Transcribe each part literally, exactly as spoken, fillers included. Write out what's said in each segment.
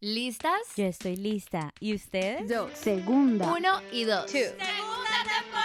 ¿Listas? Yo estoy lista. ¿Y ustedes? Yo. Segunda. Uno y dos. Two. ¡Segunda temporada!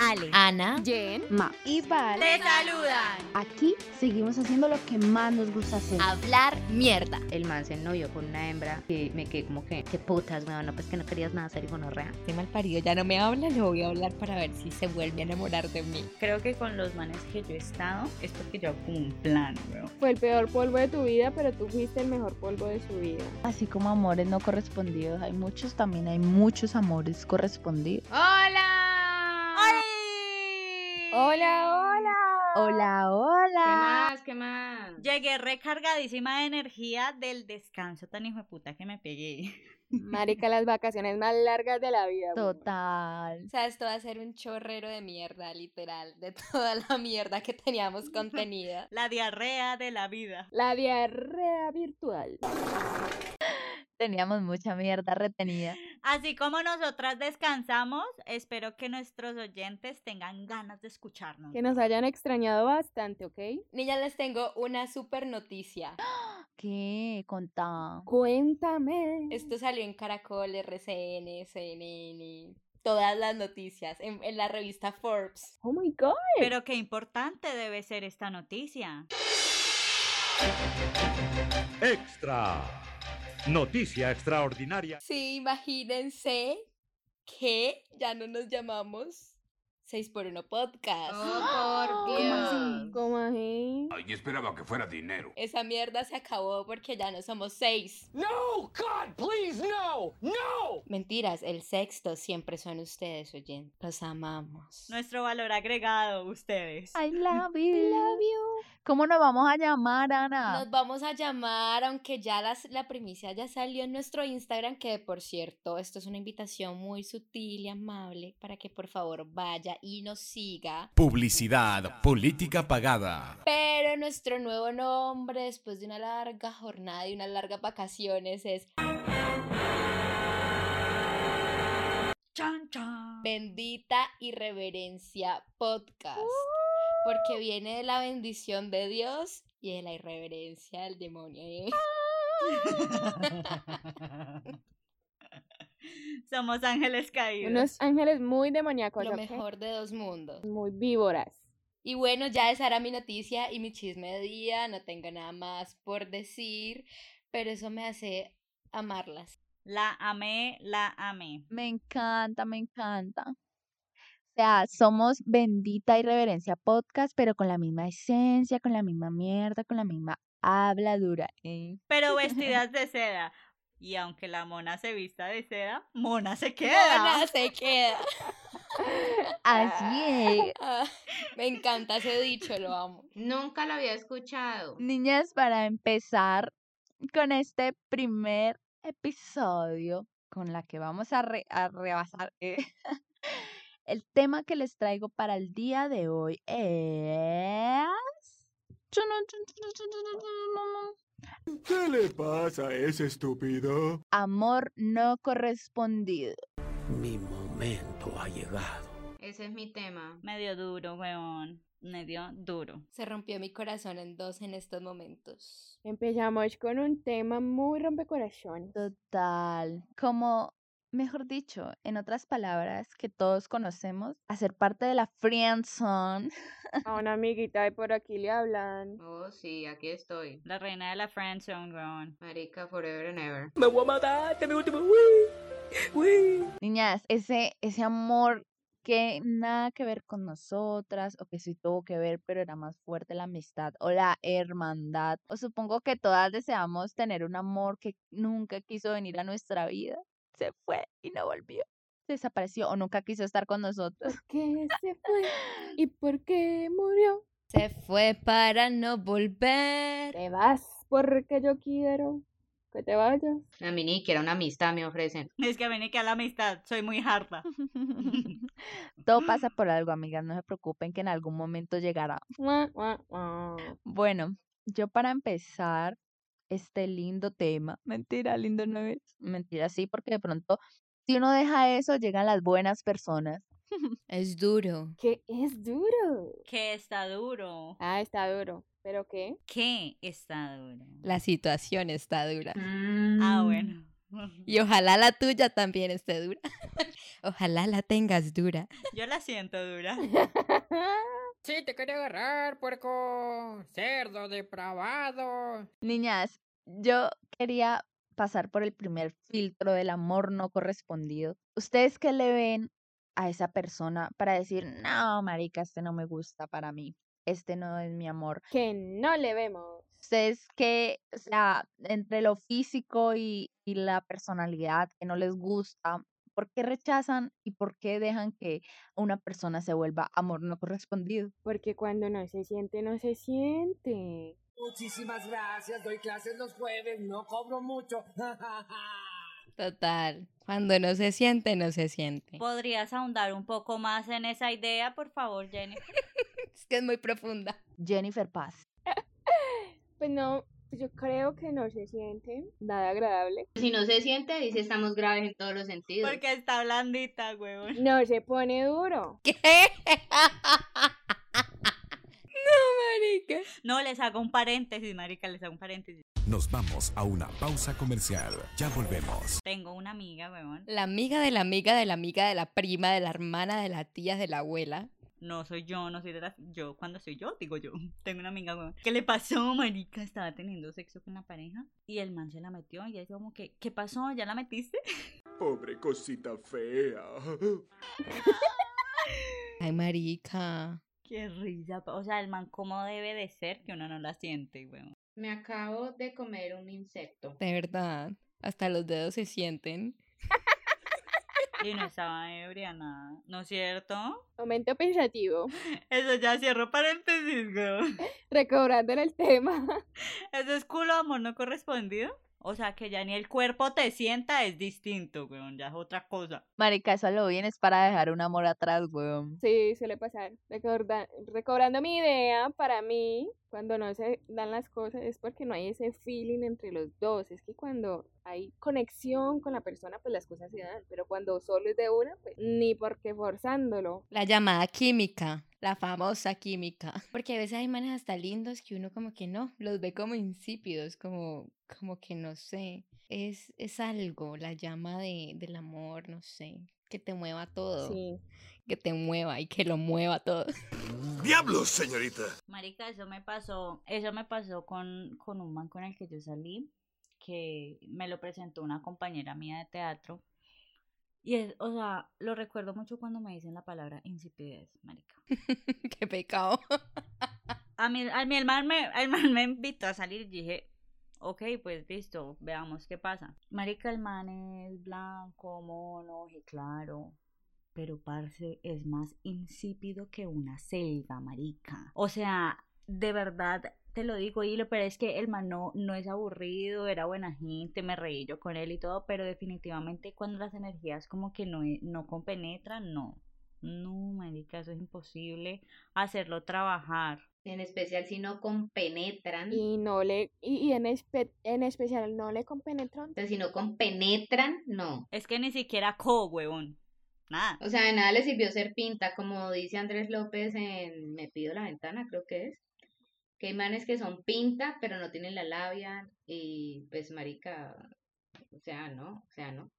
Ale, Ana, Jen, Ma y Val te saludan. Aquí seguimos haciendo lo que más nos gusta hacer. Hablar mierda. El man se ennovió con una hembra que me quedé como que, qué putas, me no, pues que no querías nada serio con orrea. Qué mal parido, ya no me habla, le voy a hablar para ver si se vuelve a enamorar de mí. Creo que con los manes que yo he estado es porque yo hago como un plan, weón. Fue el peor polvo de tu vida, pero tú fuiste el mejor polvo de su vida. Vida. Así como amores no correspondidos, hay muchos, también hay muchos amores correspondidos. ¡Hola! ¡Hola! ¡Hola, hola! ¡Hola, hola! ¿Qué más, qué más? Llegué recargadísima de energía del descanso tan hijo de puta que me pegué. Marica, las vacaciones más largas de la vida. Total. O sea, esto va a ser un chorrero de mierda, literal. De toda la mierda que teníamos contenida. La diarrea de la vida. La diarrea virtual. Teníamos mucha mierda retenida. Así como nosotras descansamos, espero que nuestros oyentes tengan ganas de escucharnos. Que nos hayan extrañado bastante, ¿ok? Niñas, les tengo una super noticia. ¿Qué? Contá. Cuéntame. Esto salió en Caracol, R C N, C N N... todas las noticias, en, en la revista Forbes. ¡Oh, my God! Pero qué importante debe ser esta noticia. ¡Extra! Noticia extraordinaria. Sí, imagínense que ya no nos llamamos seis por uno podcast. ¡Oh, por Dios! ¿Cómo así? ¿Cómo así? Ay, yo esperaba que fuera dinero. Esa mierda se acabó porque ya no somos seis. ¡No, God, please, no! ¡No! Mentiras, el sexto siempre son ustedes, oyen. Los amamos. Nuestro valor agregado, ustedes. I love you, I love you. ¿Cómo nos vamos a llamar, Ana? Nos vamos a llamar, aunque ya las, la primicia ya salió en nuestro Instagram, que por cierto, esto es una invitación muy sutil y amable para que por favor vaya y nos siga. Publicidad, política pagada. Pero nuestro nuevo nombre, después de una larga jornada y unas largas vacaciones, es Chan Chan. Bendita Irreverencia Podcast. Uh. Porque viene de la bendición de Dios y de la irreverencia del demonio, ¿eh? Uh. Somos ángeles caídos. Unos ángeles muy demoníacos. Lo mejor de dos mundos. Muy víboras. Y bueno, ya esa era mi noticia y mi chisme de día. No tengo nada más por decir, pero eso me hace amarlas. La amé, la amé. Me encanta, me encanta. O sea, somos Bendita Irreverencia Podcast, pero con la misma esencia, con la misma mierda, con la misma habladura, ¿eh? Pero vestidas de seda. Y aunque la mona se vista de seda, mona se queda. Mona se queda. Así es. Ah, me encanta ese dicho, lo amo. Nunca lo había escuchado. Niñas, para empezar con este primer episodio con la que vamos a, re- a rebasar eh, el tema que les traigo para el día de hoy es... ¿Qué le pasa a ese estúpido? Amor no correspondido. Mi momento ha llegado. Ese es mi tema. Me dio duro, weón. Me dio duro. Se rompió mi corazón en dos en estos momentos. Empezamos con un tema muy rompecorazones. Total. Como, mejor dicho, en otras palabras que todos conocemos, hacer parte de la friendzone. A una amiguita de por aquí le hablan. Oh, sí, aquí estoy. La reina de la friendzone, weón. Marica, forever and ever. Me voy a matar, te mi último. Uy, uy. Niñas, ese, ese amor que nada que ver con nosotras, o que sí tuvo que ver, pero era más fuerte la amistad o la hermandad. O supongo que todas deseamos tener un amor que nunca quiso venir a nuestra vida. Se fue y no volvió. Desapareció o nunca quiso estar con nosotros. ¿Por qué se fue? ¿Y por qué murió? Se fue para no volver. Te vas porque yo quiero que te vayas. A mí ni siquiera una amistad me ofrecen. Es que a mí ni siquiera la amistad, soy muy harta. Todo pasa por algo, amigas, no se preocupen que en algún momento llegará. Bueno, yo para empezar este lindo tema. Mentira, lindo no es. Mentira, sí, porque de pronto si uno deja eso, llegan las buenas personas. Es duro. ¿Qué es duro? ¿Qué está duro? Ah, está duro. ¿Pero qué? ¿Qué está duro? La situación está dura. Mm. Ah, bueno. Y ojalá la tuya también esté dura. Ojalá la tengas dura. Yo la siento dura. Sí, te quería agarrar, puerco, cerdo depravado. Niñas, yo quería pasar por el primer filtro del amor no correspondido. ¿Ustedes qué le ven a esa persona para decir, no, marica, este no me gusta para mí, este no es mi amor? Que no le vemos. Ustedes que, o sea, entre lo físico y, y la personalidad que no les gusta, ¿por qué rechazan y por qué dejan que una persona se vuelva amor no correspondido? Porque cuando no se siente, no se siente. Muchísimas gracias, doy clases los jueves, no cobro mucho. Total, cuando no se siente, no se siente. ¿Podrías ahondar un poco más en esa idea, por favor, Jennifer? Es que es muy profunda. Jennifer Paz. Pues no, yo creo que no se siente nada agradable. Si no se siente, dice estamos graves en todos los sentidos. Porque está blandita, huevón. No se pone duro. ¿Qué? No, marica. No, les hago un paréntesis, marica, les hago un paréntesis. Nos vamos a una pausa comercial. Ya volvemos. Tengo una amiga, huevón. La amiga de la amiga de la amiga de la prima, de la hermana, de las tías, de la abuela. No soy yo, no soy de la... Yo, cuando soy yo, digo yo. Tengo una amiga, huevón. ¿Qué le pasó, marica? Estaba teniendo sexo con la pareja y el man se la metió y ella dijo como que, ¿qué pasó? ¿Ya la metiste? Pobre cosita fea. Ay, marica. Qué risa. O sea, el man, ¿cómo debe de ser que uno no la siente, huevón? Me acabo de comer un insecto. De verdad. Hasta los dedos se sienten. Y no estaba ebria nada, ¿no es cierto? Momento pensativo. Eso ya cierro paréntesis, güey. Recobrándole el tema. Eso es culo, amor no correspondido. O sea, que ya ni el cuerpo te sienta es distinto, güey. Ya es otra cosa. Marica, eso lo bien es para dejar un amor atrás, güey. Sí, suele pasar. Recorda- recobrando mi idea, para mí, cuando no se dan las cosas es porque no hay ese feeling entre los dos. Es que cuando hay conexión con la persona, pues las cosas se dan. Pero cuando solo es de una, pues ni porque forzándolo. La llamada química, la famosa química. Porque a veces hay manes hasta lindos que uno como que no, los ve como insípidos, como, como que no sé. Es, es algo, la llama de, del amor, no sé, que te mueva todo. Sí. Que te mueva y que lo mueva todo. ¡Diablos, señorita! Marica, eso me pasó, eso me pasó con, con un man con el que yo salí, que me lo presentó una compañera mía de teatro. Y es, o sea, lo recuerdo mucho cuando me dicen la palabra insipidez, marica. ¡Qué pecado! A mí, a mí el man me, el man me invitó a salir y dije... Ok, pues listo, veamos qué pasa. Marica, el man es blanco, mono, y claro. Pero, parce, es más insípido que una selva, marica. O sea, de verdad, te lo digo, Hilo, pero es que el man no, no es aburrido, era buena gente, me reí yo con él y todo, pero definitivamente cuando las energías como que no, no compenetran, no. No, marica, eso es imposible hacerlo trabajar. En especial si no compenetran. Y no le y, y en, espe, en especial no le compenetran. Pero si no compenetran, no. Es que ni siquiera co, huevón. Nada. O sea, de nada le sirvió ser pinta, como dice Andrés López en Me Pido La Ventana, creo que es. Que hay manes que son pinta, pero no tienen la labia y pues marica, o sea, no, o sea, no.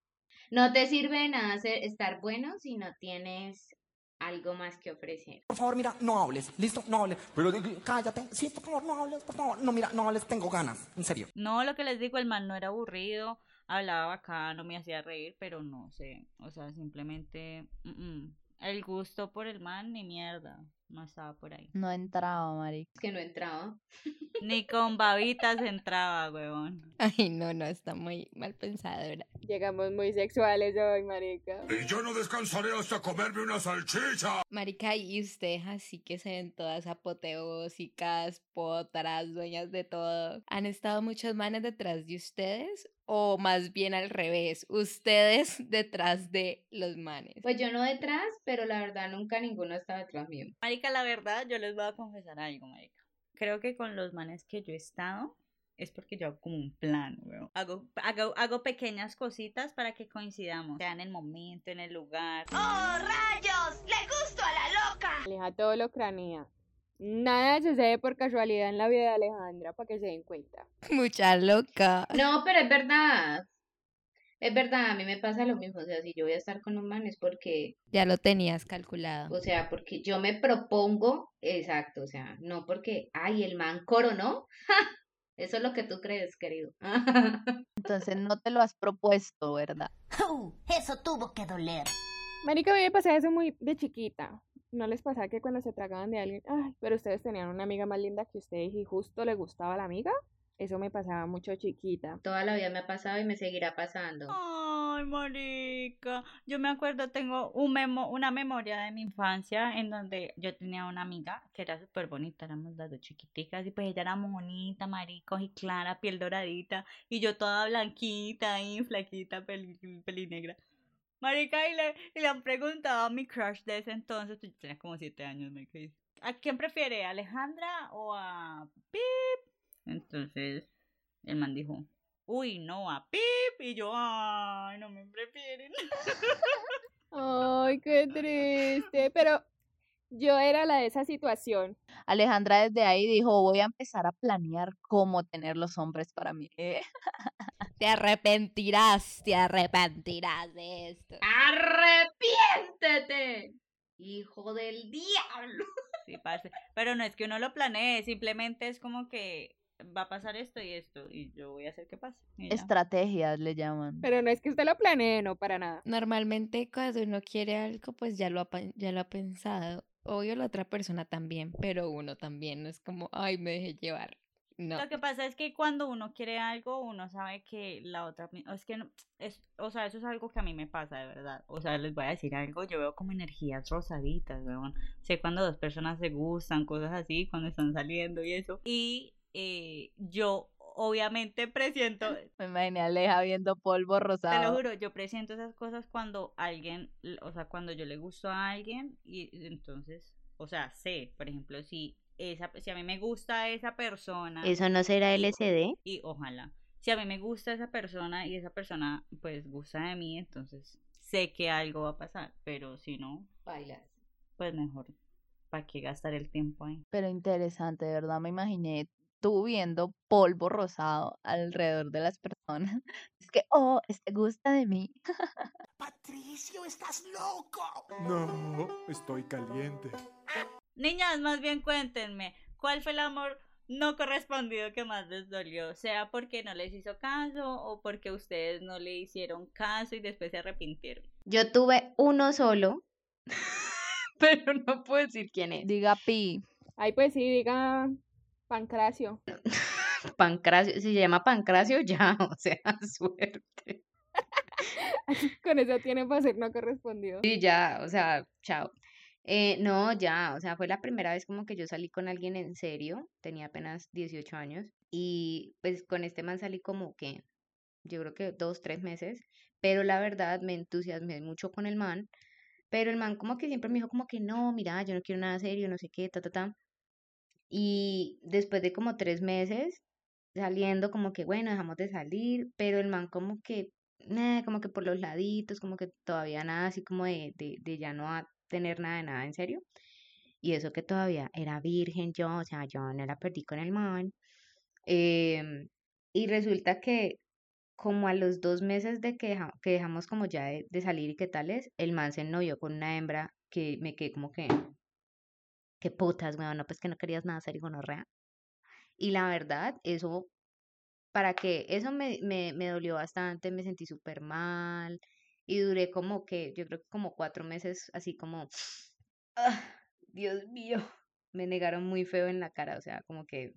No te sirve de nada ser, estar bueno si no tienes algo más que ofrecer. Por favor, mira, no hables, listo, no hables. Pero cállate, sí, por favor, no hables, por favor. No, mira, no hables, tengo ganas, en serio. No, lo que les digo, el man no era aburrido, hablaba bacano, me hacía reír, pero no sé. O sea, simplemente mm-mm. El gusto por el man, ni mierda. No estaba por ahí. No entraba, marica. Es que no entraba. Ni con babitas entraba, huevón. Ay, no, no, está muy mal pensadora. Llegamos muy sexuales hoy, marica. Y yo no descansaré hasta comerme una salchicha. Marica, y ustedes así que se ven todas apoteósicas, potras, dueñas de todo. ¿Han estado muchos manes detrás de ustedes? O más bien al revés, ustedes detrás de los manes. Pues yo no detrás, pero la verdad nunca ninguno está detrás mío. Marica, la verdad, yo les voy a confesar algo, marica. Creo que con los manes que yo he estado, es porque yo hago como un plan, weón. Hago, hago, hago pequeñas cositas para que coincidamos. Sea en el momento, en el lugar. ¡Oh, rayos! ¡Le gusto a la loca! Aleja todo lo cranía. Nada sucede por casualidad en la vida de Alejandra, para que se den cuenta. Mucha loca. No, pero es verdad. Es verdad, a mí me pasa lo mismo. O sea, si yo voy a estar con un man es porque... ya lo tenías calculado. O sea, porque yo me propongo... Exacto, o sea, no porque... ay, el man coronó. ¡Ja! Eso es lo que tú crees, querido. Entonces no te lo has propuesto, ¿verdad? Uh, eso tuvo que doler. Marica, a mí me pasaba eso muy de chiquita. ¿No les pasaba que cuando se tragaban de alguien, ay, pero ustedes tenían una amiga más linda que ustedes y justo le gustaba la amiga? Eso me pasaba mucho chiquita. Toda la vida me ha pasado y me seguirá pasando. Ay, marica. Yo me acuerdo, tengo un memo, una memoria de mi infancia en donde yo tenía una amiga que era súper bonita. Éramos las dos chiquiticas y pues ella era bonita, marica, y clara, piel doradita. Y yo toda blanquita y flaquita, pel, pelinegra. Marica, y le, y le han preguntado a mi crush de ese entonces. Yo tenía como siete años, me dice, ¿a quién prefiere? ¿A Alejandra o a Pip? Entonces, el man dijo, uy, no, a Pip, y yo, ay, no me prefieren. Ay, qué triste, pero yo era la de esa situación. Alejandra desde ahí dijo, voy a empezar a planear cómo tener los hombres para mí. ¿Eh? Te arrepentirás, te arrepentirás de esto. ¡Arrepiéntete, hijo del diablo! Sí, parce. Pero no es que uno lo planee, simplemente es como que va a pasar esto y esto, y yo voy a hacer que pase. Estrategias le llaman. Pero no es que usted lo planee, no, para nada. Normalmente cuando uno quiere algo, pues ya lo ha, ya lo ha pensado. Obvio la otra persona también, pero uno también, no es como, ay, me dejé llevar. No. Lo que pasa es que cuando uno quiere algo, uno sabe que la otra... Es que no, es, o sea, eso es algo que a mí me pasa, de verdad. O sea, les voy a decir algo, yo veo como energías rosaditas, weón. Sé cuando dos personas se gustan, cosas así, cuando están saliendo y eso. Y eh, yo, obviamente, presiento... Me imaginé a Aleja viendo polvo rosado. Te lo juro, yo presiento esas cosas cuando alguien... O sea, cuando yo le gusto a alguien y entonces... O sea, sé, por ejemplo, si... Esa, si a mí me gusta esa persona... ¿Eso no será L S D? Y ojalá. Si a mí me gusta esa persona y esa persona, pues, gusta de mí, entonces sé que algo va a pasar. Pero si no... bailas. Pues mejor. ¿Para qué gastar el tiempo ahí? Pero interesante, de verdad. Me imaginé tú viendo polvo rosado alrededor de las personas. Es que, oh, este gusta de mí. ¡Patricio, estás loco! No, estoy caliente. Niñas, más bien cuéntenme, ¿cuál fue el amor no correspondido que más les dolió? Sea porque no les hizo caso o porque ustedes no le hicieron caso y después se arrepintieron. Yo tuve uno solo, pero no puedo decir quién es. Diga Pi. Ay, pues sí, diga Pancracio. Pancracio, si se llama Pancracio ya, o sea, suerte. Con eso tiene para ser no correspondido. Sí, ya, o sea, chao. Eh, no, ya, o sea, fue la primera vez como que yo salí con alguien en serio, tenía apenas dieciocho años, y pues con este man salí como que, yo creo que dos, tres meses, pero la verdad me entusiasmé mucho con el man, pero el man como que siempre me dijo como que no, mira, yo no quiero nada serio, no sé qué, ta, ta, ta, y después de como tres meses saliendo como que bueno, dejamos de salir, pero el man como que, eh, como que por los laditos, como que todavía nada así como de, de, de ya no a, tener nada de nada, en serio, y eso que todavía era virgen yo, o sea, yo no la perdí con el man, eh, y resulta que como a los dos meses de que dejamos, que dejamos como ya de, de salir y qué tales, el man se ennovió con una hembra que me quedé como que, qué putas, weón, no, pues que no querías nada serio, gonorrea, y la verdad, eso, para que, eso me, me, me dolió bastante, me sentí súper mal, y duré como que, yo creo que como cuatro meses, así como, ¡ah, Dios mío! Me negaron muy feo en la cara, o sea, como que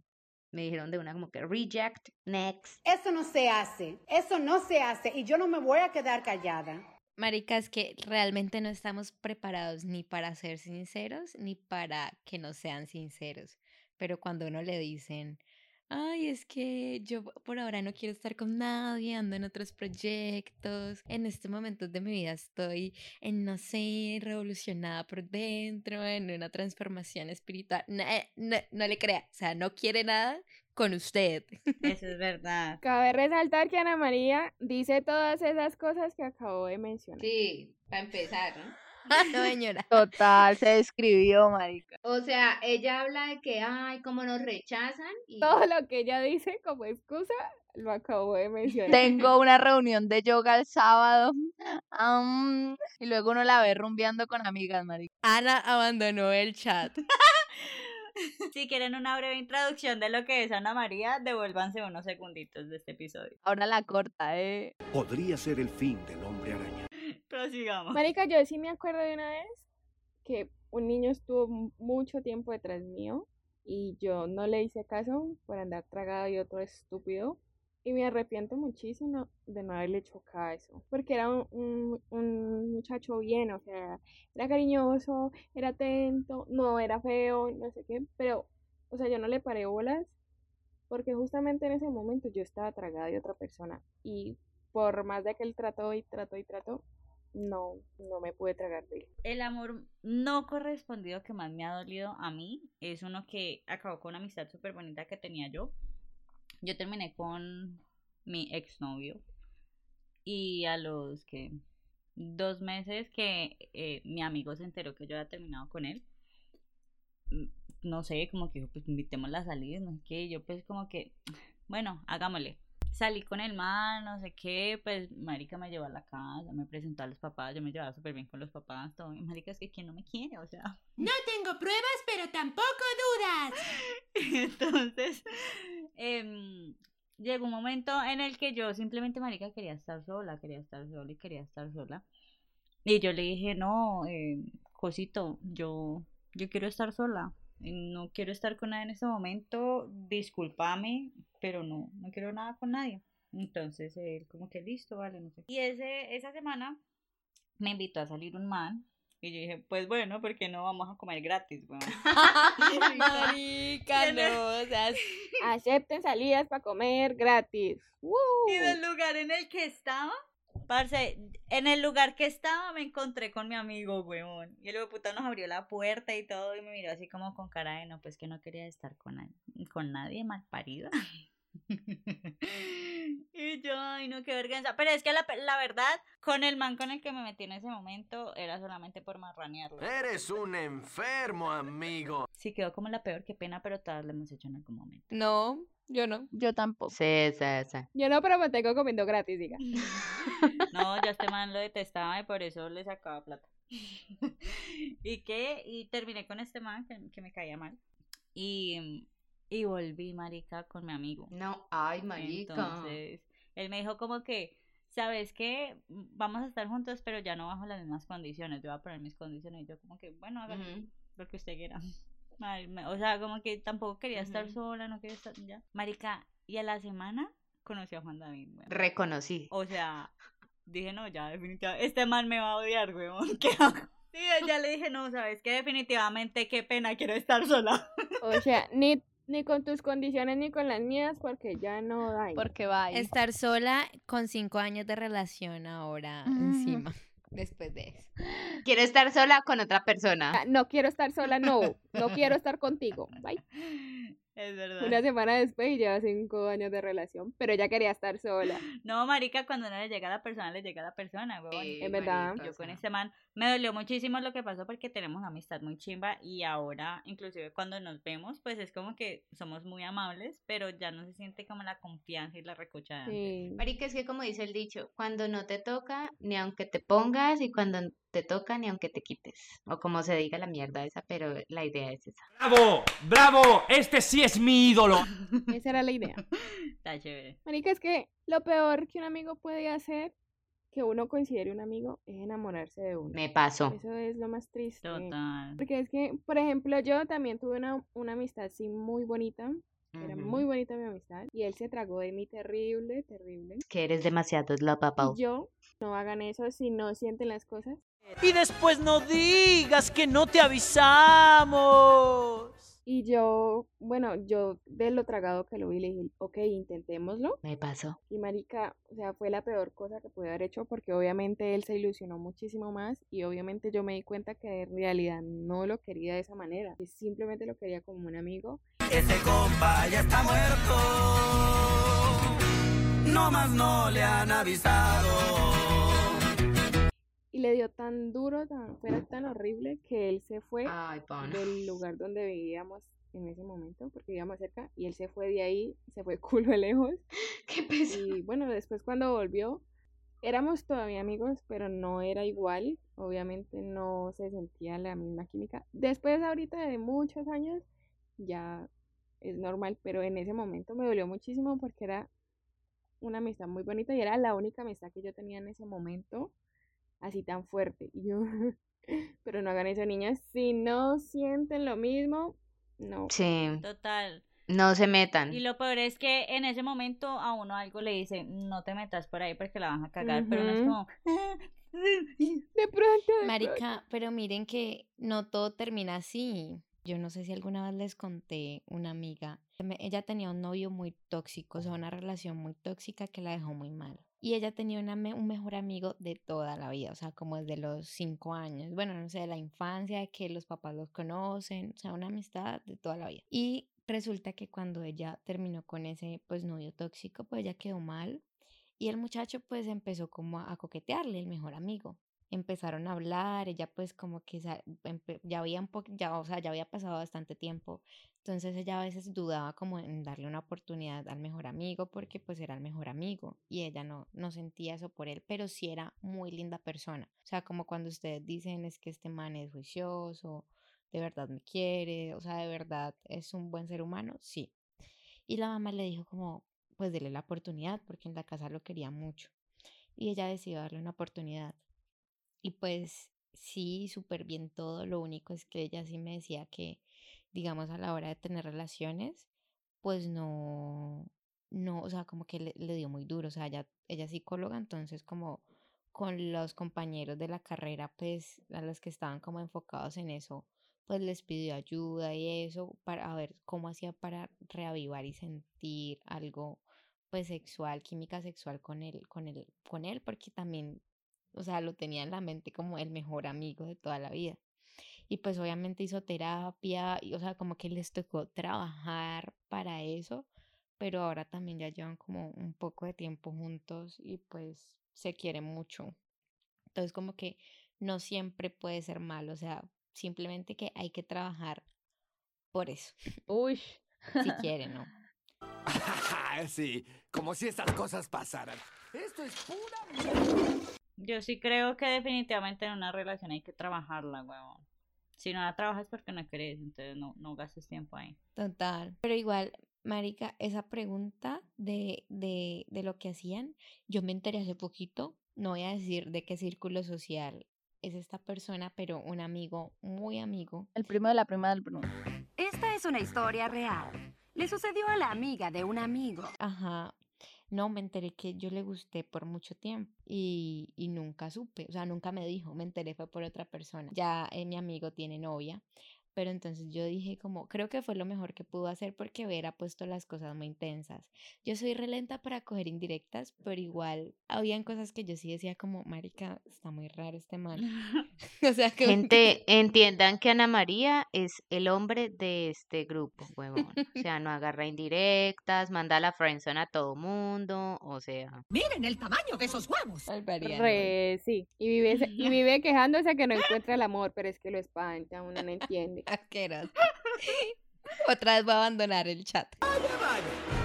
me dijeron de una como que, reject, next. Eso no se hace, eso no se hace, y yo no me voy a quedar callada. Marica, es que realmente no estamos preparados ni para ser sinceros, ni para que no sean sinceros. Pero cuando uno le dicen... ay, es que yo por ahora no quiero estar con nadie, ando en otros proyectos, en este momento de mi vida estoy en, no sé, revolucionada por dentro, en una transformación espiritual, no, no, no le crea, o sea, no quiere nada con usted. Eso es verdad. Cabe resaltar que Ana María dice todas esas cosas que acabo de mencionar. Sí, para empezar, ¿no? No, señora. Total, se describió, marica. O sea, ella habla de que, ay, cómo nos rechazan. Y... todo lo que ella dice como excusa, lo acabo de mencionar. Tengo una reunión de yoga el sábado. Um, y luego uno la ve rumbeando con amigas, marica. Ana abandonó el chat. Si quieren una breve introducción de lo que es Ana María, devuélvanse unos segunditos de este episodio. Ahora la corta, eh. Podría ser el fin del hombre araña. Prosigamos. Marica, yo sí me acuerdo de una vez que un niño estuvo mucho tiempo detrás mío y yo no le hice caso por andar tragado y otro estúpido. Y me arrepiento muchísimo de no haberle hecho caso, porque era un, un, un muchacho bien, o sea, era cariñoso, era atento, no era feo, no sé qué, pero, o sea, yo no le paré bolas, porque justamente en ese momento yo estaba tragada de otra persona, y por más de que él trató y trató y trató, no, no me pude tragar de él. El amor no correspondido que más me ha dolido a mí es uno que acabó con una amistad súper bonita que tenía yo. Yo terminé con mi exnovio y a los que dos meses que eh, mi amigo se enteró que yo había terminado con él, no sé, como que dijo, pues invitemos la salida, no sé qué, yo pues como que, bueno, hagámosle. Salí con el man, no sé qué, pues marica me llevó a la casa, me presentó a los papás, yo me llevaba súper bien con los papás, todo, marica, es que ¿quién no me quiere? O sea... No tengo pruebas, pero tampoco dudas. Entonces, eh, llegó un momento en el que yo simplemente, marica, quería estar sola, quería estar sola y quería estar sola. Y yo le dije, no, eh, cosito, yo, yo quiero estar sola. No quiero estar con nadie en este momento, discúlpame, pero no, no quiero nada con nadie. Entonces él como que listo, vale, no sé. Y ese, esa semana me invitó a salir un man y yo dije, pues bueno, porque no vamos a comer gratis, bueno. Marica, no, o sea, acepten salidas para comer gratis. ¡Woo! Y del lugar en el que estaba, parce, en el lugar que estaba me encontré con mi amigo, weón. Y el hijo de puta nos abrió la puerta y todo, y me miró así como con cara de no, pues que no quería estar con, con nadie malparida. Y yo, ay no, qué vergüenza. Pero es que la, la verdad, con el man con el que me metí en ese momento, era solamente por marranearlo. Eres un enfermo, amigo. Sí, quedó como la peor, qué pena, pero todas lo hemos hecho en algún momento. No, yo no. Yo tampoco. Sí, sí, sí. Yo no, pero me tengo comiendo gratis, diga. No, yo a este man lo detestaba y por eso le sacaba plata. ¿Y qué? Y terminé con este man que, que me caía mal. Y... Y volví, marica, con mi amigo. No, ay, marica. Entonces, él me dijo como que, ¿sabes qué? Vamos a estar juntos, pero ya no bajo las mismas condiciones. Yo voy a poner mis condiciones. Y yo como que, bueno, hágale uh-huh. lo que usted quiera. O sea, como que tampoco quería uh-huh. estar sola, no quería estar ya. Marica, y a la semana conocí a Juan David. Bueno. Reconocí. O sea, dije, no, ya, definitivamente, este man me va a odiar, weón. ¿Qué hago? Sí, ya le dije, no, ¿sabes qué? Definitivamente, qué pena, quiero estar sola. O sea, ni... Ni con tus condiciones ni con las mías, porque ya no da. Porque va. Estar sola con cinco años de relación ahora mm. encima, después de eso. Quiero estar sola con otra persona. No quiero estar sola, no. No quiero estar contigo. Bye. Es verdad. Una semana después y lleva cinco años de relación, pero ella quería estar sola. No, marica, cuando no le llega a la persona, le llega a la persona, huevón. Eh, es verdad. Marica, yo con ese man me dolió muchísimo lo que pasó porque tenemos una amistad muy chimba y ahora, inclusive cuando nos vemos, pues es como que somos muy amables, pero ya no se siente como la confianza y la recocha de antes. Sí. Marica, es que como dice el dicho, cuando no te toca, ni aunque te pongas, y cuando te toca, ni aunque te quites. O como se diga la mierda esa, pero la idea es esa. ¡Bravo! ¡Bravo! Este sí es mi ídolo. Esa era la idea. Está chévere. Marica, es que lo peor que un amigo puede hacer, que uno considere un amigo, es enamorarse de uno. Me pasó. Eso es lo más triste. Total. Porque es que, por ejemplo, yo también tuve una, una amistad así muy bonita. Uh-huh. Era muy bonita mi amistad. Y él se tragó de mí terrible, terrible. Que eres demasiado la papá. Yo, no hagan eso si no sienten las cosas. Y después no digas que no te avisamos. Y yo, bueno, yo de lo tragado que lo vi, le dije, ok, intentémoslo. Me pasó. Y marica, o sea, fue la peor cosa que pude haber hecho porque obviamente él se ilusionó muchísimo más y obviamente yo me di cuenta que en realidad no lo quería de esa manera, que simplemente lo quería como un amigo. Ese compa ya está muerto, no más no le han avisado. le dio tan duro, tan, fuera tan horrible, que él se fue Ay, bueno. del lugar donde vivíamos en ese momento, porque vivíamos cerca, y él se fue de ahí, se fue culo de lejos. Qué peso. Y bueno, después cuando volvió, éramos todavía amigos, pero no era igual, obviamente no se sentía la misma química. Después ahorita de muchos años, ya es normal, pero en ese momento me dolió muchísimo porque era una amistad muy bonita y era la única amistad que yo tenía en ese momento, así tan fuerte. Y yo, pero no hagan eso, niñas, si no sienten lo mismo, no. Sí. Total. No se metan. Y lo peor es que en ese momento a uno algo le dice, no te metas por ahí porque la van a cagar, uh-huh. pero no es como... de pronto. De Marica, pronto. Pero miren que no todo termina así. Yo no sé si alguna vez les conté una amiga, ella tenía un novio muy tóxico, o sea, una relación muy tóxica que la dejó muy mal. Y ella tenía una, un mejor amigo de toda la vida, o sea, como desde los cinco años, bueno, no sé, de la infancia, que los papás los conocen, o sea, una amistad de toda la vida. Y resulta que cuando ella terminó con ese, pues, novio tóxico, pues ella quedó mal y el muchacho, pues, empezó como a coquetearle, el mejor amigo. Empezaron a hablar, ella pues como que ya había, un po- ya, o sea, ya había pasado bastante tiempo, entonces ella a veces dudaba como en darle una oportunidad al mejor amigo porque pues era el mejor amigo y ella no, no sentía eso por él, pero sí era muy linda persona, o sea, como cuando ustedes dicen es que este man es juicioso, de verdad me quiere, o sea, de verdad es un buen ser humano, sí. Y la mamá le dijo como, pues dele la oportunidad porque en la casa lo quería mucho y ella decidió darle una oportunidad. Y pues sí, súper bien todo, lo único es que ella sí me decía que, digamos, a la hora de tener relaciones, pues no, no, o sea, como que le, le dio muy duro, o sea, ella, ella es psicóloga, entonces como con los compañeros de la carrera, pues a los que estaban como enfocados en eso, pues les pidió ayuda y eso, para a ver cómo hacía para reavivar y sentir algo, pues sexual, química sexual con él, con él, con él, porque también... O sea, lo tenía en la mente como el mejor amigo de toda la vida. Y pues obviamente hizo terapia, y, o sea, como que les tocó trabajar para eso, pero ahora también ya llevan como un poco de tiempo juntos y pues se quieren mucho. Entonces como que no siempre puede ser malo, o sea, simplemente que hay que trabajar por eso. Uy, si quieren, ¿no? Sí, como si estas cosas pasaran. Esto es pura... Yo sí creo que definitivamente en una relación hay que trabajarla, huevón. Si no la trabajas porque no querés, entonces no, no gastes tiempo ahí. Total. Pero igual, marica, esa pregunta de, de, de lo que hacían, yo me enteré hace poquito, no voy a decir de qué círculo social es esta persona, pero un amigo, muy amigo. El primo de la prima del primo. Esta es una historia real. Le sucedió a la amiga de un amigo. Ajá. No, me enteré que yo le gusté por mucho tiempo y, y nunca supe, o sea, nunca me dijo, me enteré fue por otra persona. Ya eh, mi amigo tiene novia, pero entonces yo dije como, creo que fue lo mejor que pudo hacer porque hubiera puesto las cosas muy intensas. Yo soy relenta para coger indirectas, pero igual habían cosas que yo sí decía como, marica, está muy raro este man. O sea, que... Gente, entiendan que Ana María es el hombre de este grupo, huevón. O sea, no agarra indirectas, manda a la friendzone a todo mundo, o sea. ¡Miren el tamaño de esos huevos! Re, sí, y vive, y vive quejándose que no encuentra el amor, pero es que lo espanta, uno no entiende. Asqueroso. Otra vez va a abandonar el chat. Vaya, vaya.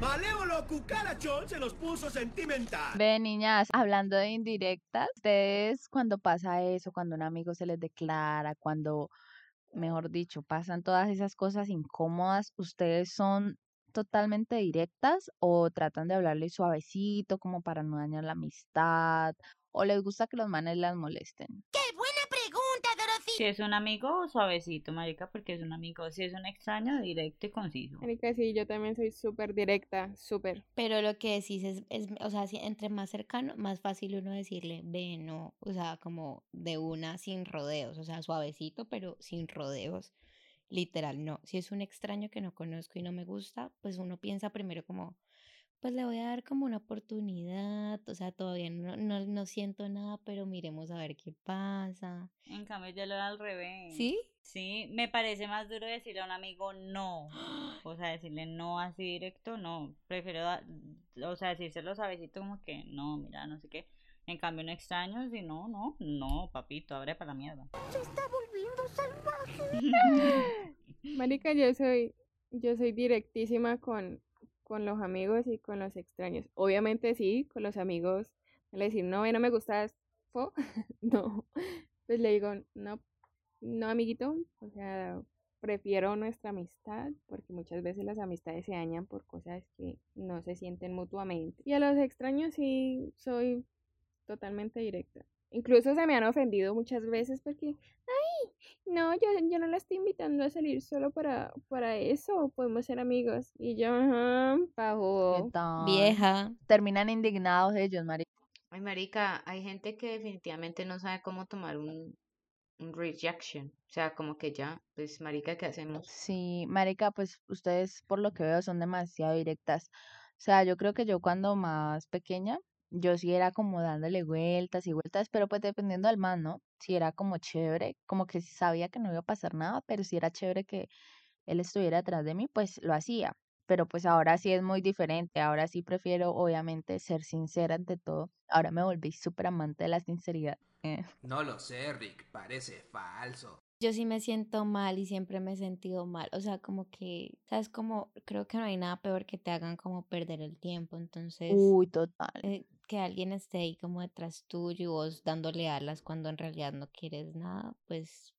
Malévolo cucarachón se nos puso sentimental. Ve, niñas, hablando de indirectas, ustedes cuando pasa eso, cuando un amigo se les declara, cuando, mejor dicho, pasan todas esas cosas incómodas, ¿ustedes son totalmente directas o tratan de hablarle suavecito como para no dañar la amistad? ¿O les gusta que los manes las molesten? ¡Qué buena pregunta, Dorothy! Si es un amigo, suavecito, marica, porque es un amigo. Si es un extraño, directo y conciso. Marica, sí, yo también soy súper directa, súper. Pero lo que decís es, es, o sea, si entre más cercano, más fácil uno decirle, ve, no, o sea, como de una sin rodeos, o sea, suavecito, pero sin rodeos, literal, no. Si es un extraño que no conozco y no me gusta, pues uno piensa primero como... pues le voy a dar como una oportunidad, o sea, todavía no, no, no siento nada, pero miremos a ver qué pasa. En cambio yo lo hago al revés. ¿Sí? Sí, me parece más duro decirle a un amigo no, o sea, decirle no así directo, no, prefiero, o sea, decírselo suavecito como que no, mira, no sé qué, En cambio, un extraño, si no, no, no, papito, abre para la mierda. Se está volviendo salvaje. Marica, yo soy, yo soy directísima con, con los amigos y con los extraños. Obviamente sí, con los amigos, al decir, no, no me gusta, ¿fo? No, pues le digo, no, no, amiguito, o sea, prefiero nuestra amistad, porque muchas veces las amistades se dañan por cosas que no se sienten mutuamente. Y a los extraños sí soy totalmente directa. Incluso se me han ofendido muchas veces porque, ay, no, yo, yo no la estoy invitando a salir solo para, para eso, podemos ser amigos. Y yo, ajá, pago. Vieja. Terminan indignados ellos, marica. Ay, marica, hay gente que definitivamente no sabe cómo tomar un, un rejection. O sea, como que ya, pues, marica, ¿qué hacemos? Sí, marica, pues, ustedes, por lo que veo, son demasiado directas. O sea, yo creo que yo cuando más pequeña, yo sí era como dándole vueltas y vueltas, pero pues dependiendo del man, ¿no? Sí era como chévere, como que sabía que no iba a pasar nada, pero sí era chévere que él estuviera atrás de mí, pues lo hacía. Pero pues ahora sí es muy diferente, ahora sí prefiero obviamente ser sincera ante todo. Ahora me volví súper amante de la sinceridad. Eh. No lo sé, Rick, parece falso. Yo sí me siento mal y siempre me he sentido mal, o sea, como que, ¿sabes? Como, creo que no hay nada peor que te hagan como perder el tiempo, entonces... Uy, total. Eh, que alguien esté ahí como detrás tuyo y vos dándole alas cuando en realidad no quieres nada, pues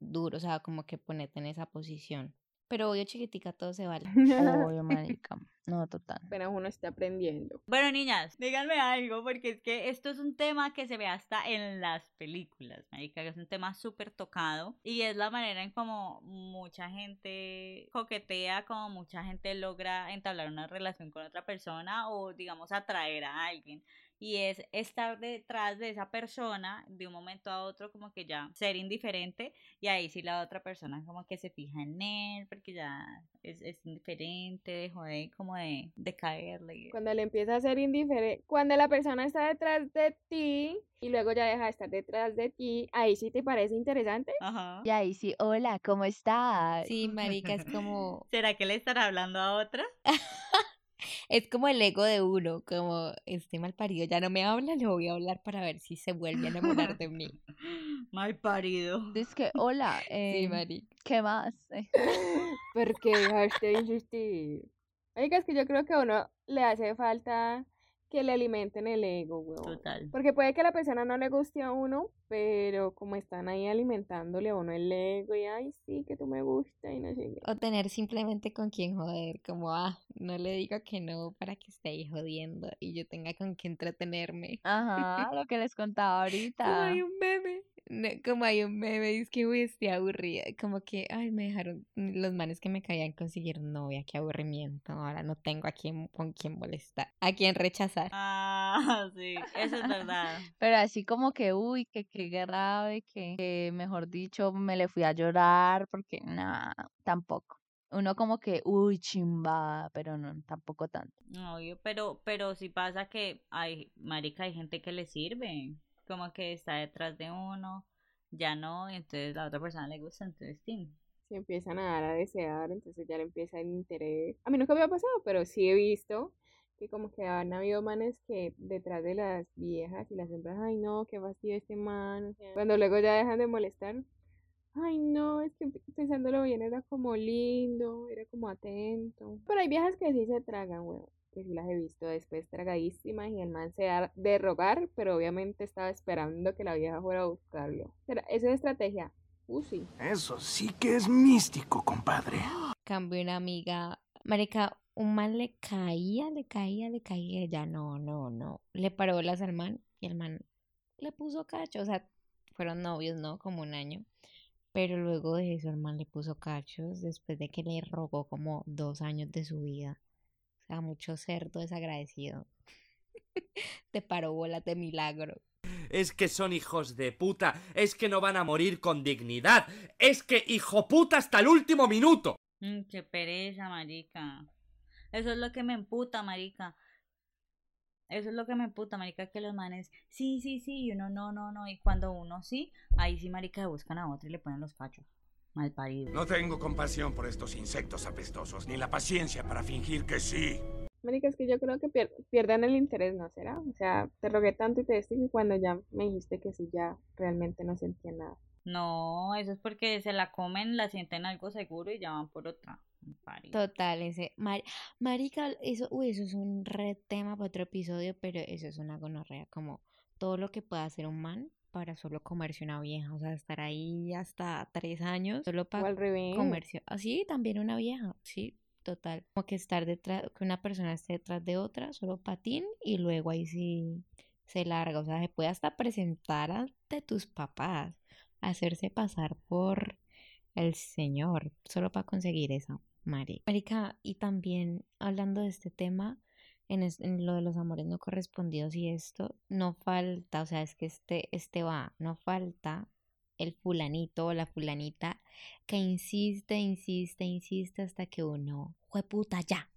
duro, o sea, como que ponete en esa posición. Pero obvio, chiquitica, todo se vale. Obvio, marica. No, total. Pero uno está aprendiendo. Bueno, niñas, díganme algo, porque es que esto es un tema que se ve hasta en las películas, marica, que es un tema súper tocado. Y es la manera en como mucha gente coquetea, como mucha gente logra entablar una relación con otra persona o, digamos, atraer a alguien. Y es estar detrás de esa persona de un momento a otro, como que ya ser indiferente, y ahí sí la otra persona como que se fija en él porque ya es, es indiferente, dejó de como de, de caerle. Cuando le empieza a ser indiferente, cuando la persona está detrás de ti y luego ya deja de estar detrás de ti, ahí sí te parece interesante. Ajá. Y ahí sí, hola, ¿cómo estás? Sí, marica, es como... ¿Será que le estará hablando a otra? Es como el ego de uno, como este malparido ya no me habla, le voy a hablar para ver si se vuelve a enamorar de mí. Malparido. Es que, hola, eh, sí, Mari. ¿Qué más? ¿Por qué dejaste de insistir? Oiga, es que yo creo que a uno le hace falta que le alimenten el ego, weón. Total. Porque puede que a la persona no le guste a uno, pero como están ahí alimentándole a uno el ego y, ay, sí, que tú me gusta y no sé qué. O tener simplemente con quien joder, como, ah, no le digo que no para que esté ahí jodiendo y yo tenga con qué entretenerme. Ajá, lo que les contaba ahorita. Como hay un meme. No, como hay un meme, es que, uy, estoy aburrida. Como que, ay, me dejaron, los manes que me caían consiguieron novia, qué aburrimiento. Ahora no tengo a quién, con quién molestar, a quién rechazar. Ah, sí, eso es verdad. Pero así como que, uy, que qué grave, que, que mejor dicho, me le fui a llorar, porque nada, tampoco. Uno como que, uy, chimba, pero no, tampoco tanto. No, pero, pero sí pasa que, ay, marica, hay gente que le sirve, como que está detrás de uno, ya no, y entonces a la otra persona le gusta, entonces sí. Se empiezan a dar a desear, entonces ya le empieza el interés. A mí nunca me ha pasado, pero sí he visto... que como que han habido manes que detrás de las viejas y las hembras, ay no, qué fastidio este man, cuando luego ya dejan de molestar, ay no, es que pensándolo bien era como lindo, era como atento, pero hay viejas que sí se tragan, weón, que sí las he visto después tragadísimas y el man se da de rogar, pero obviamente estaba esperando que la vieja fuera a buscarlo. Pero esa es estrategia, uh, sí. Eso sí que es místico, compadre. Cambio una amiga, marica, un man le caía, le caía, le caía, ya no, no, no. Le paró bolas al man y el man le puso cacho. O sea, fueron novios, ¿no? Como un año. Pero luego de eso el man le puso cachos después de que le rogó como dos años de su vida. O sea, mucho cerdo desagradecido. Te paró bolas de milagro. Es que son hijos de puta. Es que no van a morir con dignidad. Es que hijo puta hasta el último minuto. Mm, qué pereza, marica. Eso es lo que me emputa, marica. Eso es lo que me emputa, marica, que los manes, sí, sí, sí, y uno no, no, no. Y cuando uno sí, ahí sí, marica, buscan a otro y le ponen los cachos. Malparido. No tengo compasión por estos insectos apestosos, ni la paciencia para fingir que sí. Marica, es que yo creo que pier- pierdan el interés, ¿no será? O sea, te rogué tanto y te dije cuando ya me dijiste que sí, ya realmente no sentía nada. No, eso es porque se la comen, la sienten algo seguro y ya van por otra. Marica. Total, ese... Mar- Marica, eso, uy, eso es un re tema para otro episodio, pero eso es una gonorrea, como todo lo que pueda hacer un man para solo comerse una vieja, o sea, estar ahí hasta tres años solo para comerse, así también una vieja, sí, total, como que estar detrás, que una persona esté detrás de otra, solo patín, y luego ahí sí se larga, o sea, se puede hasta presentar ante tus papás, hacerse pasar por el señor, solo para conseguir eso, marica. Marica, y también hablando de este tema, En, es, en lo de los amores no correspondidos y esto, no falta, o sea, es que este, este va, no falta el fulanito o la fulanita que insiste, insiste, insiste hasta que uno, jueputa, ya,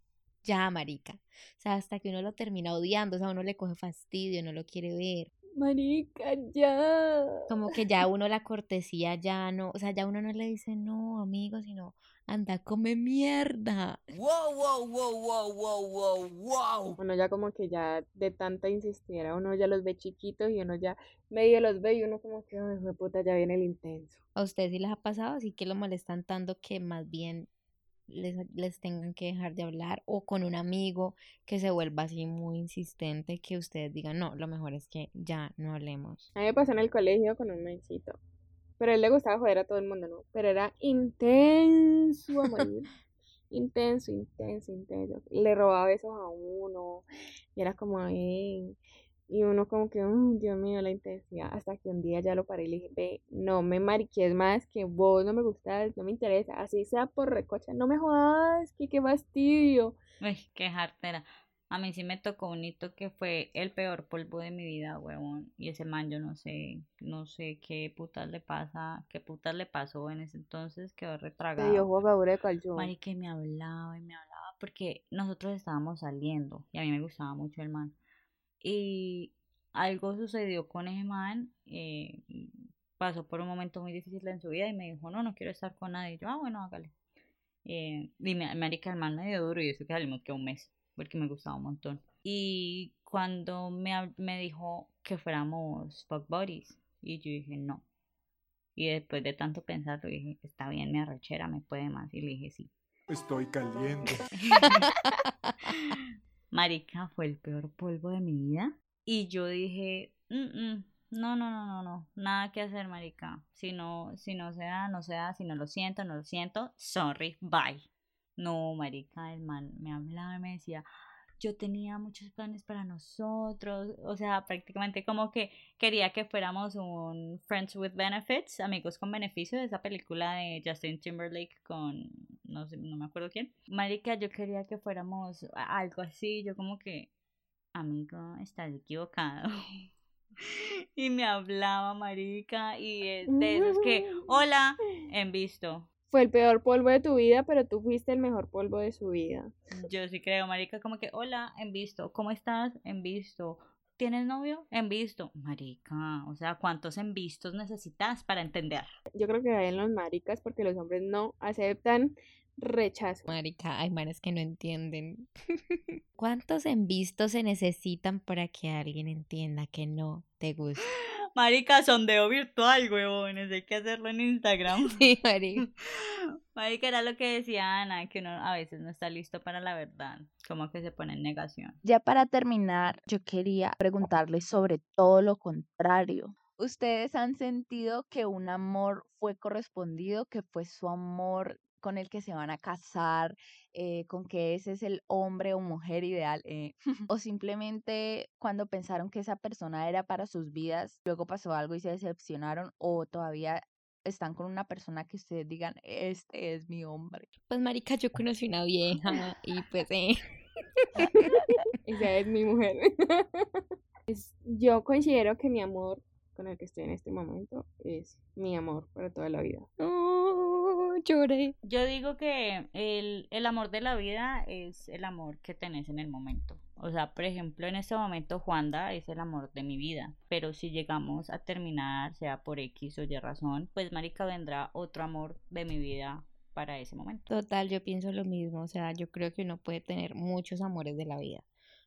ya, marica, o sea, hasta que uno lo termina odiando, o sea, uno le coge fastidio, no lo quiere ver. Marica, ya. Como que ya uno la cortesía ya no, o sea, ya uno no le dice no, amigo, sino anda, come mierda. Wow, wow, wow, wow, wow, wow, wow. Bueno, ya como que ya de tanta insistiera, uno ya los ve chiquitos y uno ya medio los ve y uno como que, ay, hijo de puta, ya viene el intenso. ¿A ustedes sí les ha pasado? Así que lo molestan tanto que más bien Les, les tengan que dejar de hablar, o con un amigo que se vuelva así muy insistente que ustedes digan no, lo mejor es que ya no hablemos. A mí me pasó en el colegio con un mancito, pero a él le gustaba joder a todo el mundo, ¿no? Pero era intenso a morir. Intenso, intenso, intenso. Le robaba besos a uno y era como ahí, y uno como que, oh, Dios mío, la intensidad, hasta que un día ya lo paré y le dije, ve, no me mariques más, que vos no me gustas, no me interesa, así sea por recocha, no me jodas, que qué fastidio. Uy, qué jartera. A mí sí me tocó un hito que fue el peor polvo de mi vida, huevón, y ese man yo no sé, no sé qué putas le pasa, qué putas le pasó en ese entonces, quedó retragado. Yo jugadora de calzón. Mari, que me hablaba y me hablaba, porque nosotros estábamos saliendo, y a mí me gustaba mucho el man. Y algo sucedió con ese man, eh, pasó por un momento muy difícil en su vida y me dijo, no, no quiero estar con nadie. Y yo, ah, bueno, hágale. Eh, y me, marica, el man me dio duro y eso que salimos que un mes, porque me gustaba un montón. Y cuando me, me dijo que fuéramos fuck buddies, y yo dije, no. Y después de tanto pensarlo, dije, está bien, mi arrechera me puede más. Y le dije, sí. Estoy caliente. Marica, fue el peor polvo de mi vida. Y yo dije, no, no, no, no, no, nada que hacer, marica. Si no, si no se da, no se da. Si no lo siento, no lo siento. Sorry, bye. No, marica, el man me hablaba y me decía, yo tenía muchos planes para nosotros. O sea, prácticamente como que quería que fuéramos un Friends with Benefits, amigos con beneficios, de esa película de Justin Timberlake con... No sé, no me acuerdo quién. Marica, yo quería que fuéramos algo así. Yo como que, amigo, estás equivocado. Y me hablaba, marica, y es de esos que, hola, en visto. Fue el peor polvo de tu vida, pero tú fuiste el mejor polvo de su vida. Yo sí creo, marica, como que, hola, en visto. ¿Cómo estás? En visto. ¿Tienes novio? En visto. Marica, o sea, ¿cuántos en vistos necesitas para entender? Yo creo que vayan los maricas porque los hombres no aceptan rechazo. Marica, hay manes que no entienden. ¿Cuántos en vistos se necesitan para que alguien entienda que no te gusta? Marica, sondeo virtual, huevones, hay que hacerlo en Instagram. Sí, marica. Marica, era lo que decía Ana, que uno a veces no está listo para la verdad, como que se pone en negación. Ya para terminar, yo quería preguntarles sobre todo lo contrario. ¿Ustedes han sentido que un amor fue correspondido, que fue su amor con el que se van a casar, eh, con que ese es el hombre o mujer ideal, eh. o simplemente cuando pensaron que esa persona era para sus vidas, luego pasó algo y se decepcionaron, o todavía están con una persona que ustedes digan, este es mi hombre? Pues marica, yo conocí una vieja y pues eh. esa es mi mujer. Pues yo considero que mi amor con el que estoy en este momento es mi amor para toda la vida. Oh, lloré. Yo digo que el, el amor de la vida es el amor que tenés en el momento. O sea, por ejemplo, en este momento Juanda es el amor de mi vida, pero si llegamos a terminar, sea por X o Y razón, pues marica, vendrá otro amor de mi vida para ese momento. Total, yo pienso lo mismo, o sea, yo creo que uno puede tener muchos amores de la vida,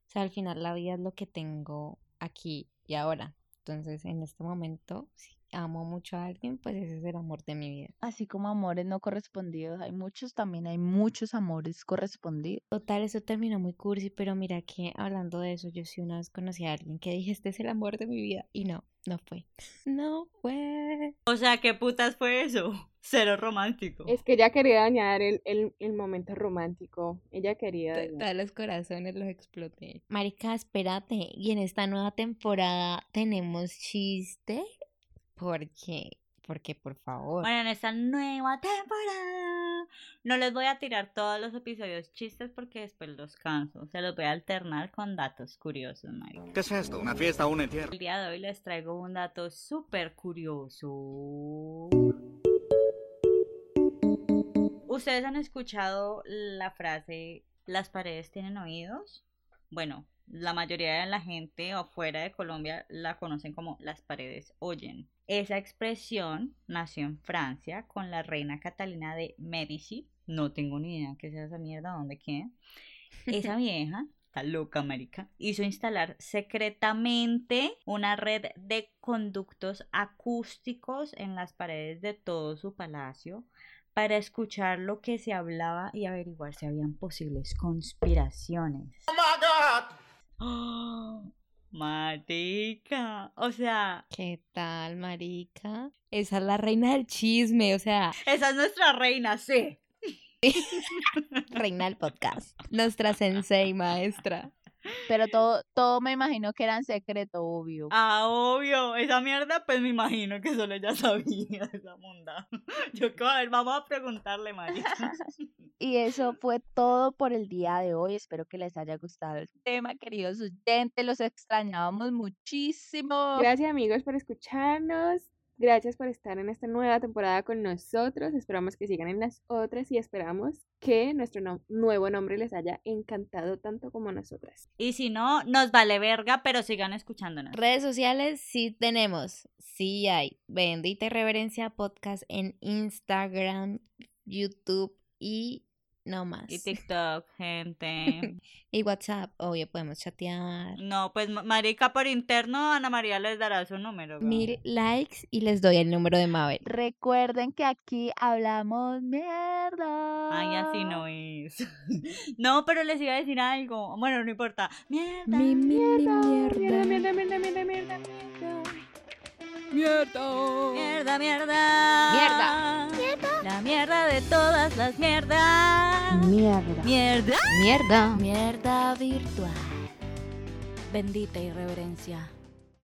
o sea, al final la vida es lo que tengo aquí y ahora, entonces en este momento, si amo mucho a alguien, pues ese es el amor de mi vida. Así como amores no correspondidos, hay muchos también, hay muchos amores correspondidos. Total, eso terminó muy cursi, pero mira que hablando de eso, yo sí una vez conocí a alguien que dije, este es el amor de mi vida, y no, no fue. No fue. O sea, ¿qué putas fue eso? Cero romántico. Es que ella quería dañar el, el, el momento romántico. Ella quería dañar. Los corazones los exploté. Marica, espérate, y en esta nueva temporada tenemos chiste. Porque, porque por favor. Bueno, en esta nueva temporada no les voy a tirar todos los episodios chistes porque después los canso. Se los voy a alternar con datos curiosos, Mari. ¿Qué es esto? ¿Una fiesta o un entierro? El día de hoy les traigo un dato súper curioso. ¿Ustedes han escuchado la frase, las paredes tienen oídos? Bueno, la mayoría de la gente afuera de Colombia la conocen como las paredes oyen. Esa expresión nació en Francia con la reina Catalina de Medici. No tengo ni idea qué sea esa mierda, dónde queda. Esa vieja, está loca, marica, hizo instalar secretamente una red de conductos acústicos en las paredes de todo su palacio para escuchar lo que se hablaba y averiguar si habían posibles conspiraciones. ¡Oh, my God! ¡Oh! Marica, o sea, ¿qué tal, marica? Esa es la reina del chisme, o sea, esa es nuestra reina, sí. Reina del podcast, nuestra sensei maestra. Pero todo, todo me imagino que era en secreto, obvio. Ah, obvio, esa mierda pues me imagino que solo ella sabía esa monda. Yo creo, a ver, vamos a preguntarle, marica. Y eso fue todo por el día de hoy, espero que les haya gustado el tema, queridos oyentes, los extrañábamos muchísimo. Gracias, amigos, por escucharnos. Gracias por estar en esta nueva temporada con nosotros, esperamos que sigan en las otras y esperamos que nuestro no- nuevo nombre les haya encantado tanto como a nosotras. Y si no, nos vale verga, pero sigan escuchándonos. Redes sociales sí tenemos, sí hay, Bendita Irreverencia Podcast en Instagram, YouTube y no más. Y TikTok, gente. Y WhatsApp, obvio, podemos chatear. No, pues marica, por interno Ana María les dará su número. Bro. Mil likes y les doy el número de Mabel. Recuerden que aquí hablamos mierda. Ay, así no es. No, pero les iba a decir algo. Bueno, no importa. Mierda. Mi, mi, mierda, mierda. Mierda, mierda, mierda, mierda, mierda, mierda. Mierda. Mierda, mierda. Mierda. Mierda. La mierda de todas las mierdas. Mierda. Mierda. Mierda. Mierda virtual. Bendita irreverencia.